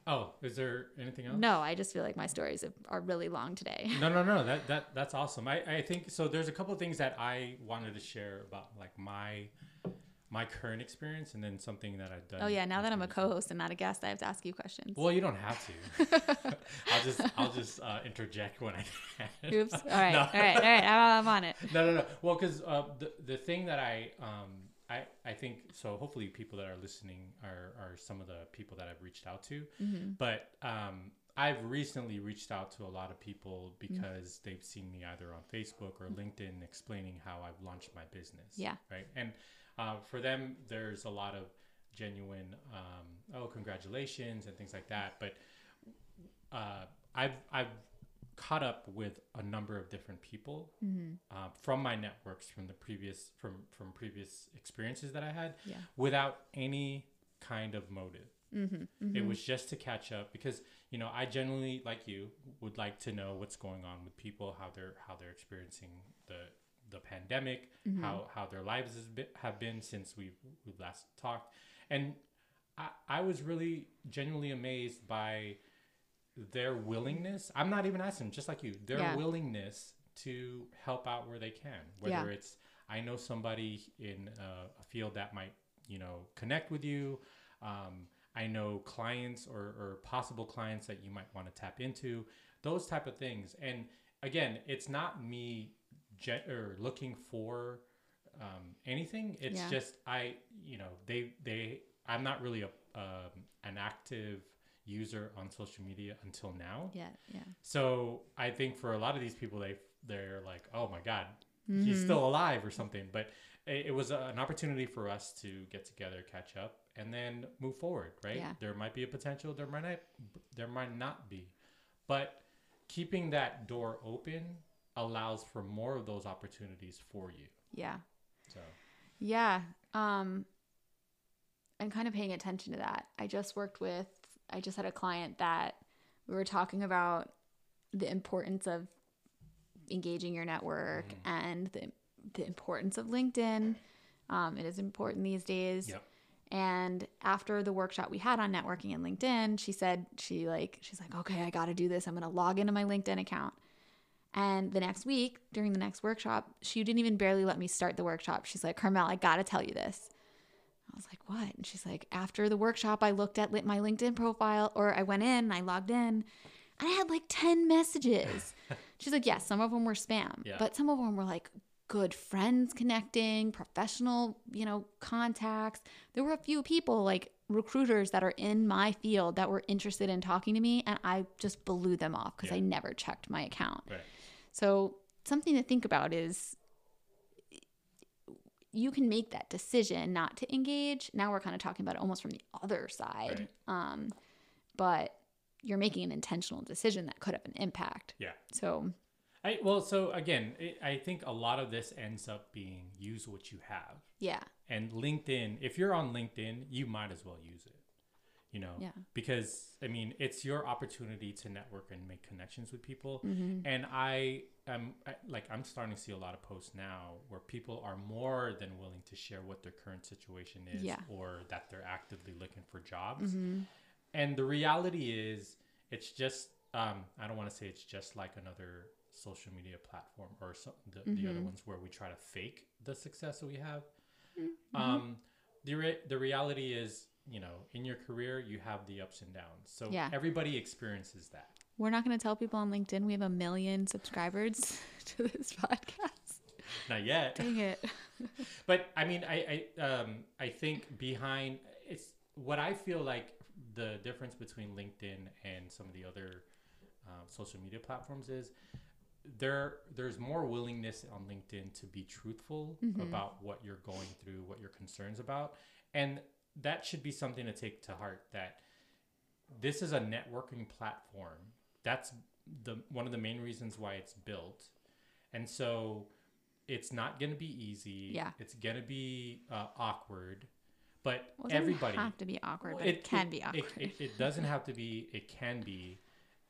oh, is there anything else? No, I just feel like my stories are really long today. No, no, no. That that that's awesome. I, I think so. There's a couple of things that I wanted to share about like my my current experience and then something that I've done. Oh yeah, now that I'm a co-host and not a guest, I have to ask you questions. Well, you don't have to. I'll just I'll just uh, interject when I can. Oops. All right. No. All right. All right. I'm on it. No, no, no. Well, because uh, the the thing that I um. I, I think so. Hopefully people that are listening are, are some of the people that I've reached out to, mm-hmm. but um, I've recently reached out to a lot of people because mm-hmm. they've seen me either on Facebook or LinkedIn explaining how I've launched my business. Yeah. Right. And uh, for them, there's a lot of genuine, um, oh, congratulations and things like that. But uh, I've, I've caught up with a number of different people mm-hmm. uh, from my networks, from the previous, from, from previous experiences that I had yeah. without any kind of motive. Mm-hmm. Mm-hmm. It was just to catch up because, you know, I generally, like you, would like to know what's going on with people, how they're, how they're experiencing the, the pandemic, mm-hmm. how, how their lives has been, have been since we've, we've last talked. And I, I was really genuinely amazed by their willingness. I'm not even asking, just like you, their yeah. willingness to help out where they can, whether yeah. it's, I know somebody in a, a field that might, you know, connect with you. Um, I know clients or, or possible clients that you might want to tap into, those type of things. And again, it's not me jet or looking for um, anything. It's yeah. just I, you know, they they I'm not really a um, an active user on social media until now. Yeah, yeah. So I think for a lot of these people, they they're like, oh my God, mm-hmm. he's still alive or something. But it, it was a, an opportunity for us to get together, catch up, and then move forward. Right? Yeah. There might be a potential. There might not, there might not be, but keeping that door open allows for more of those opportunities for you. Yeah. So. Yeah. Um, and kind of paying attention to that. I just worked with. I just had a client that we were talking about the importance of engaging your network mm. and the, the importance of LinkedIn. Um, it is important these days. Yep. And after the workshop we had on networking and LinkedIn, she said, she like, she's like, okay, I got to do this. I'm going to log into my LinkedIn account. And the next week during the next workshop, she didn't even barely let me start the workshop. She's like, Carmel, I got to tell you this. I was like, what? And she's like, after the workshop, I looked at my LinkedIn profile, or I went in and I logged in and I had like ten messages. She's like, yes, yeah, some of them were spam, yeah. but some of them were like good friends connecting, professional, you know, contacts. There were a few people like recruiters that are in my field that were interested in talking to me. And I just blew them off because yeah. I never checked my account. Right. So something to think about is, you can make that decision not to engage. Now we're kind of talking about it almost from the other side. Right. Um, but you're making an intentional decision that could have an impact. Yeah. So. I, well, so again, it, I think a lot of this ends up being use what you have. Yeah. And LinkedIn, if you're on LinkedIn, you might as well use it, you know, yeah. because I mean, it's your opportunity to network and make connections with people. Mm-hmm. And I, Um, I, like I'm starting to see a lot of posts now where people are more than willing to share what their current situation is yeah. or that they're actively looking for jobs. Mm-hmm. And the reality is it's just, um, I don't want to say it's just like another social media platform or so, the, mm-hmm. the other ones where we try to fake the success that we have. Mm-hmm. Um, the, re- the reality is, you know, in your career, you have the ups and downs. So yeah. everybody experiences that. We're not going to tell people on LinkedIn we have a million subscribers to this podcast. Not yet. Dang it. But I mean, I I, um, I think behind it's what I feel like the difference between LinkedIn and some of the other uh, social media platforms is there there's more willingness on LinkedIn to be truthful mm-hmm. about what you're going through, what your concerns about. And that should be something to take to heart that this is a networking platform. That's the one of the main reasons why it's built. And so it's not going to be easy. Yeah. It's going to be uh, awkward, but well, it everybody doesn't have to be awkward, well, but it, it can it, be awkward. It, it, it doesn't have to be, it can be,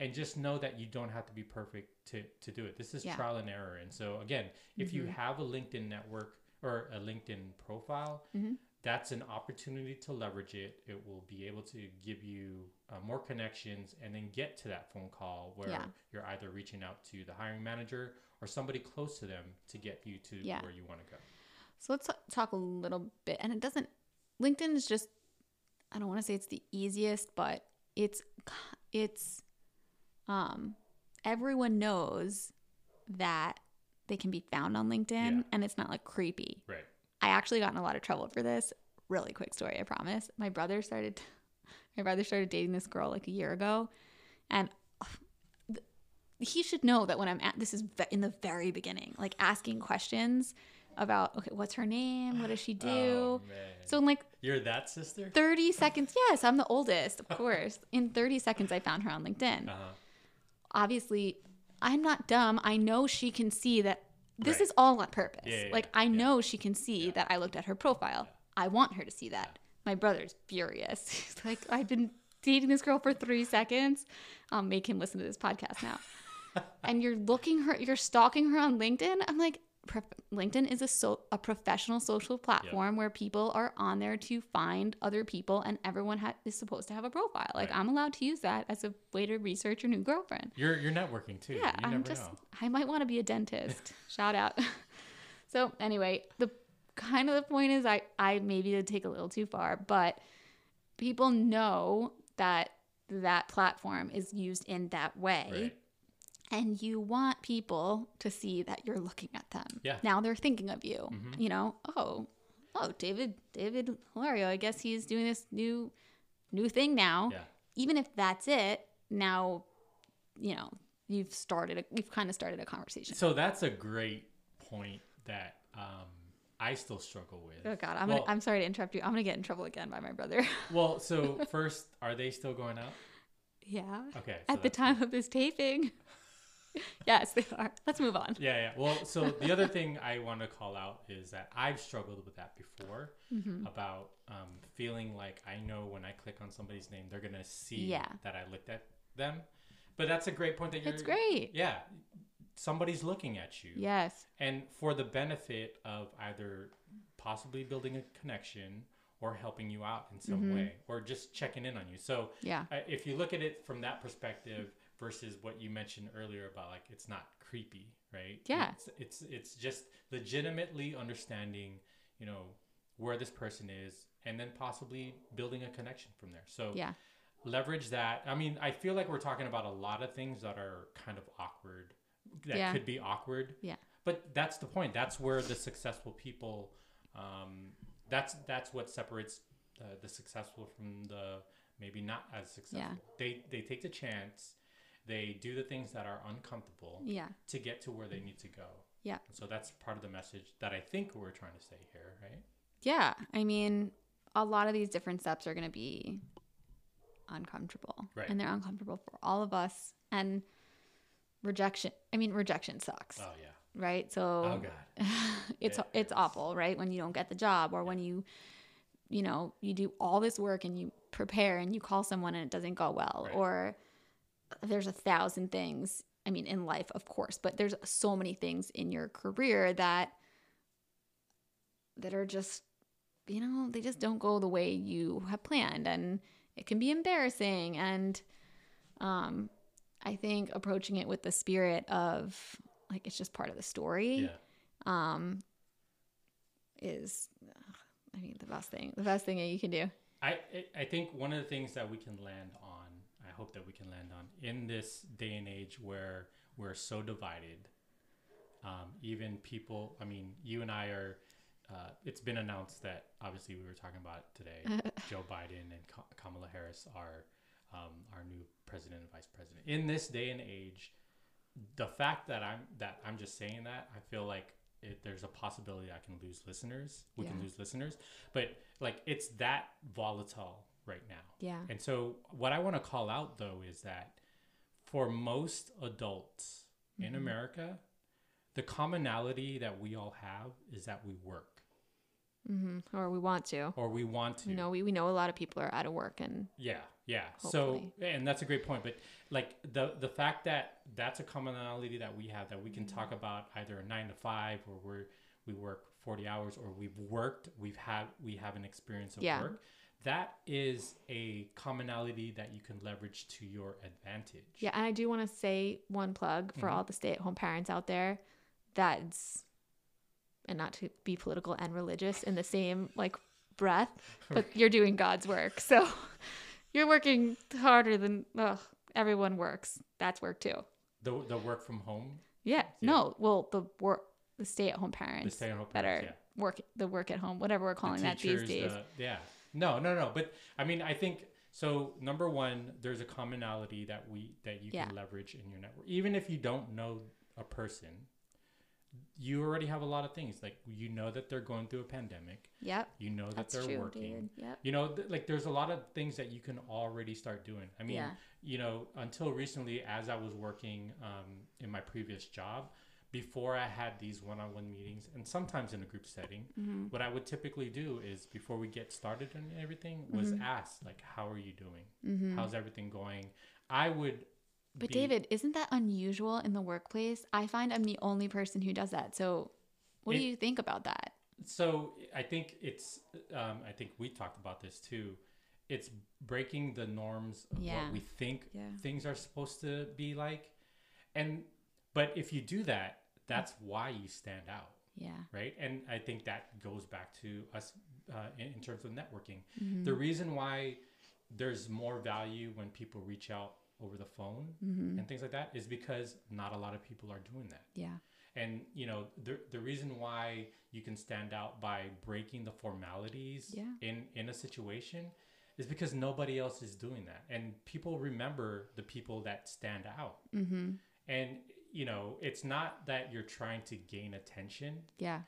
and just know that you don't have to be perfect to, to do it. This is yeah. trial and error. And so again, if mm-hmm. you have a LinkedIn network or a LinkedIn profile, mm-hmm. that's an opportunity to leverage it. It will be able to give you uh, more connections and then get to that phone call where yeah. you're either reaching out to the hiring manager or somebody close to them to get you to yeah. where you want to go. So let's talk a little bit. And it doesn't, LinkedIn is just, I don't want to say it's the easiest, but it's, it's, um, everyone knows that they can be found on LinkedIn yeah. and it's not like creepy. Right. I actually got in a lot of trouble for this. Really quick story, I promise. My brother started my brother started dating this girl like a year ago, and he should know that when I'm at this is in the very beginning, like asking questions about, okay, what's her name? What does she do? Oh, man. So in like You're that sister? thirty seconds. Yes, I'm the oldest, of course. In thirty seconds I found her on LinkedIn. Uh-huh. Obviously, I'm not dumb. I know she can see that This right. is all on purpose. Yeah, yeah, like, I yeah. know she can see yeah. that I looked at her profile. Yeah. I want her to see that. Yeah. My brother's furious. He's like, I've been dating this girl for three seconds. I'll make him listen to this podcast now. And you're looking her, you're stalking her on LinkedIn. I'm like, pro- LinkedIn is a so a professional social platform yeah. where people are on there to find other people, and everyone ha- is supposed to have a profile. Like, right. I'm allowed to use that as a way to research your new girlfriend. You're you're networking too. Yeah, you I'm never just know. I might want to be a dentist. Shout out. So anyway, the kind of the point is I I maybe did take a little too far, but people know that that platform is used in that way. Right. And you want people to see that you're looking at them. Yeah. Now they're thinking of you. Mm-hmm. You know, oh, oh, David, David Hilario, I guess he's doing this new, new thing now. Yeah. Even if that's it, now, you know, you've started, a, you've kind of started a conversation. So that's a great point that um, I still struggle with. Oh God, I'm well, gonna, I'm sorry to interrupt you. I'm gonna get in trouble again by my brother. Well, so first, are they still going out? Yeah. Okay. So at the time cool. of this taping. Yes, they are. Let's move on. Yeah, yeah. Well, so the other thing I want to call out is that I've struggled with that before, mm-hmm. about um, feeling like I know when I click on somebody's name, they're going to see yeah. that I looked at them. But that's a great point that you're... It's great. Yeah. Somebody's looking at you. Yes. And for the benefit of either possibly building a connection or helping you out in some mm-hmm. way or just checking in on you. So yeah. uh, if you look at it from that perspective... versus what you mentioned earlier about like, it's not creepy, right? Yeah. It's, it's, it's just legitimately understanding, you know, where this person is and then possibly building a connection from there. So yeah. leverage that. I mean, I feel like we're talking about a lot of things that are kind of awkward, that yeah. could be awkward. Yeah. But that's the point. That's where the successful people, um, that's, that's what separates uh, the successful from the maybe not as successful. Yeah. They, they take the chance. They do the things that are uncomfortable yeah. to get to where they need to go. Yeah. So that's part of the message that I think we're trying to say here, right? Yeah. I mean, a lot of these different steps are going to be uncomfortable. Right. And they're uncomfortable for all of us. And rejection, I mean, rejection sucks. Oh, yeah. Right? So oh, God. it's, it it's awful, right? When you don't get the job or yeah. when you, you know, you do all this work and you prepare and you call someone and it doesn't go well. Right. Or... there's a thousand things, I mean, in life, of course, but there's so many things in your career that, that are just, you know, they just don't go the way you have planned, and it can be embarrassing. And, um, I think approaching it with the spirit of like, it's just part of the story, yeah. um, is, I mean, the best thing, the best thing that you can do. I, I think one of the things that we can land on, I hope that we can land on in this day and age where we're so divided. Um, even people, I mean, you and I are, uh, it's been announced that obviously we were talking about today, Joe Biden and Kamala Harris are um, our new president and vice president. In this day and age, the fact that I'm, that I'm just saying that, I feel like it, there's a possibility I can lose listeners. We yeah. can lose listeners, but like it's that volatile right now. Yeah. And so what I want to call out though is that for most adults mm-hmm. in America, the commonality that we all have is that we work. Mm-hmm. Or we want to. Or we want to. You know, we, we know a lot of people are out of work and... Yeah, yeah. Hopefully. So, and that's a great point. But like the, the fact that that's a commonality that we have, that we can mm-hmm. talk about either a nine to five or we're, we work forty hours or we've worked, we've had, we have an experience of yeah. work. That is a commonality that you can leverage to your advantage. Yeah, and I do want to say one plug for mm-hmm. all the stay-at-home parents out there. That's, and not to be political and religious in the same like breath, but you're doing God's work. So you're working harder than ugh, everyone works. That's work too. The the work from home? Yeah. yeah. No, well, the work, the stay-at-home parents the stay-at-home that parents, are yeah. work, the work at home, whatever we're calling the teachers, that these days. The, yeah. No, no, no. But I mean, I think, so number one, there's a commonality that we, that you yeah. can leverage in your network. Even if you don't know a person, you already have a lot of things. Like, you know that they're going through a pandemic. Yep. You know that That's they're true, working. Dude. Yep. You know, th- like there's a lot of things that you can already start doing. I mean, yeah. you know, until recently, as I was working um, in my previous job, before I had these one-on-one meetings and sometimes in a group setting, mm-hmm. what I would typically do is before we get started and everything was mm-hmm. asked, like, how are you doing? Mm-hmm. How's everything going? I would But be... David, isn't that unusual in the workplace? I find I'm the only person who does that. So what it, do you think about that? So I think it's, um, I think we talked about this too. It's breaking the norms of yeah. what we think yeah. things are supposed to be like. And, but if you do that, that's why you stand out. Yeah. Right. And I think that goes back to us uh, in, in terms of networking. Mm-hmm. The reason why there's more value when people reach out over the phone mm-hmm. and things like that is because not a lot of people are doing that. Yeah. And, you know, the the reason why you can stand out by breaking the formalities yeah. in, in a situation is because nobody else is doing that. And people remember the people that stand out. Mm-hmm. And, you know, it's not that you're trying to gain attention. Yeah.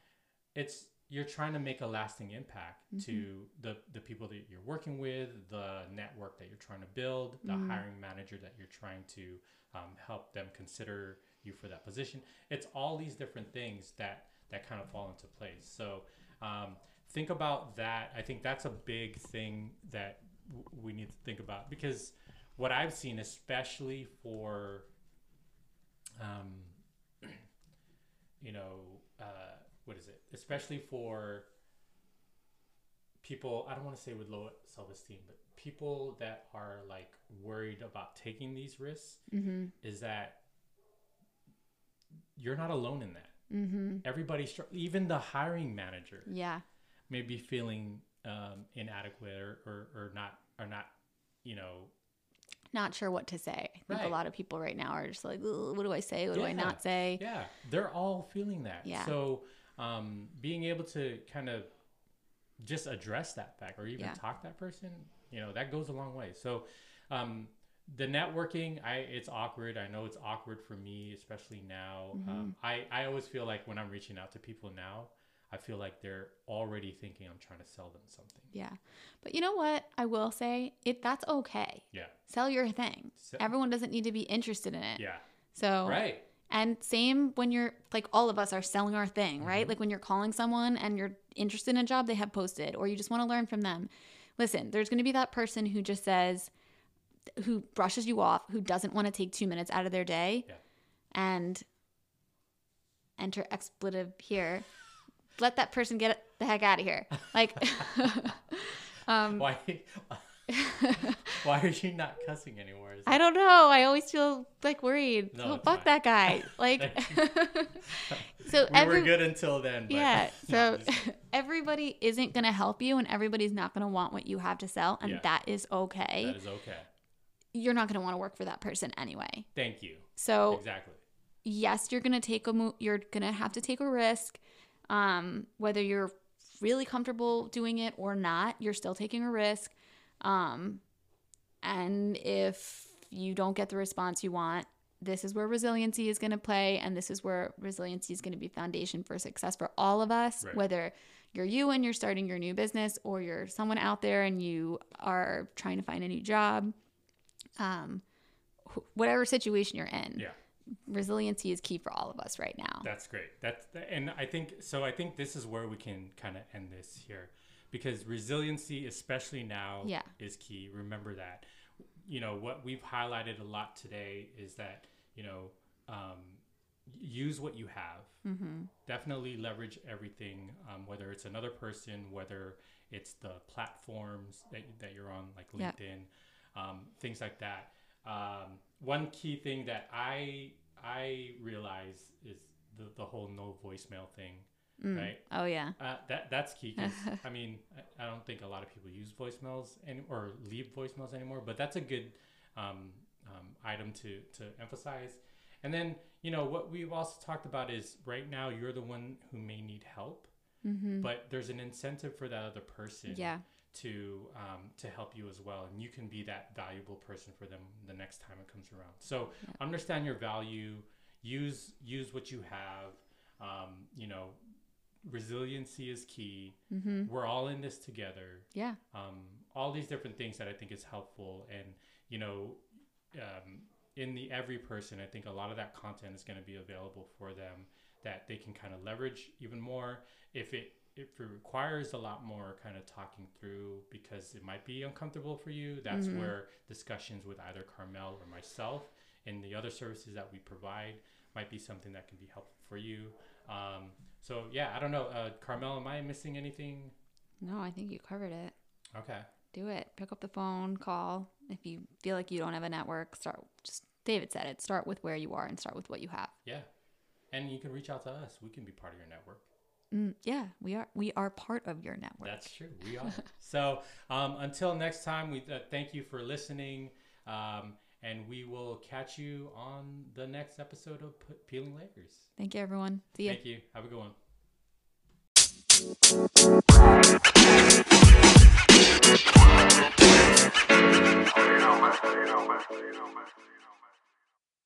It's you're trying to make a lasting impact mm-hmm. to the, the people that you're working with, the network that you're trying to build, the mm-hmm. hiring manager that you're trying to um, help them consider you for that position. It's all these different things that, that kind of fall into place. So um, think about that. I think that's a big thing that w- we need to think about, because what I've seen, especially for, um, you know, uh, what is it? Especially for people, I don't want to say with low self-esteem, but people that are like worried about taking these risks mm-hmm. is that you're not alone in that. Mm-hmm. Everybody's, even the hiring manager yeah. may be feeling um, inadequate or, or, or not, or not, you know, not sure what to say. I think right. a lot of people right now are just like, what do I say? What yeah. do I not say? Yeah. They're all feeling that. Yeah. So, Um, being able to kind of just address that back or even yeah. talk to that person, you know, that goes a long way. So, um, the networking, I, it's awkward. I know it's awkward for me, especially now. Mm-hmm. Um, I, I always feel like when I'm reaching out to people now, I feel like they're already thinking I'm trying to sell them something. Yeah. But you know what? I will say it, that's okay. Yeah. Sell your thing. So, everyone doesn't need to be interested in it. Yeah. So, right. And same when you're, like, all of us are selling our thing, right? Mm-hmm. Like, when you're calling someone and you're interested in a job they have posted, or you just want to learn from them. Listen, there's going to be that person who just says, who brushes you off, who doesn't want to take two minutes out of their day. Yeah. And enter expletive here. Let that person get the heck out of here. Like, um, why? Why are you not cussing anymore? That- I don't know. I always feel like worried. No, oh, fuck fine. That guy. Like, so we every- were good until then. But yeah. So everybody isn't going to help you, and everybody's not going to want what you have to sell, and yeah. that is okay. That is okay. You're not going to want to work for that person anyway. Thank you. So exactly. Yes, you're going to take a mo- You're going to have to take a risk, um, whether you're really comfortable doing it or not. You're still taking a risk. Um, and if you don't get the response you want, this is where resiliency is going to play. And this is where resiliency is going to be foundation for success for all of us, right. whether you're you and you're starting your new business, or you're someone out there and you are trying to find a new job, um, whatever situation you're in, yeah. resiliency is key for all of us right now. That's great. That's, and I think, so I think this is where we can kind of end this here. Because resiliency, especially now, yeah. is key. Remember that. You know, what we've highlighted a lot today is that, you know, um, use what you have. Mm-hmm. Definitely leverage everything, um, whether it's another person, whether it's the platforms that, that you're on, like LinkedIn, yep. um, things like that. Um, one key thing that I I realize is the, the whole no voicemail thing. Mm. Right. Oh yeah. Uh, that that's key. Cause, I mean, I, I don't think a lot of people use voicemails any, or leave voicemails anymore. But that's a good um, um, item to to emphasize. And then, you know, what we've also talked about is right now you're the one who may need help, mm-hmm. but there's an incentive for that other person yeah. to um, to help you as well, and you can be that valuable person for them the next time it comes around. So yeah. understand your value. Use use what you have. Um, you know. Resiliency is key. Mm-hmm. We're all in this together. Yeah. Um, all these different things that I think is helpful. And, you know, um, in the every person, I think a lot of that content is going to be available for them that they can kind of leverage even more. If it, if it requires a lot more kind of talking through because it might be uncomfortable for you, that's mm-hmm. where discussions with either Carmel or myself and the other services that we provide might be something that can be helpful for you. Um, so yeah, I don't know. Uh, Carmel, am I missing anything? No, I think you covered it. Okay. Do it. Pick up the phone, call. If you feel like you don't have a network, start, just David said it, start with where you are and start with what you have. Yeah. And you can reach out to us. We can be part of your network. Mm, yeah, we are, we are part of your network. That's true. We are. So, um, until next time, we uh, thank you for listening. Um, And we will catch you on the next episode of Peeling Layers. Thank you, everyone. See you. Thank you. Have a good one.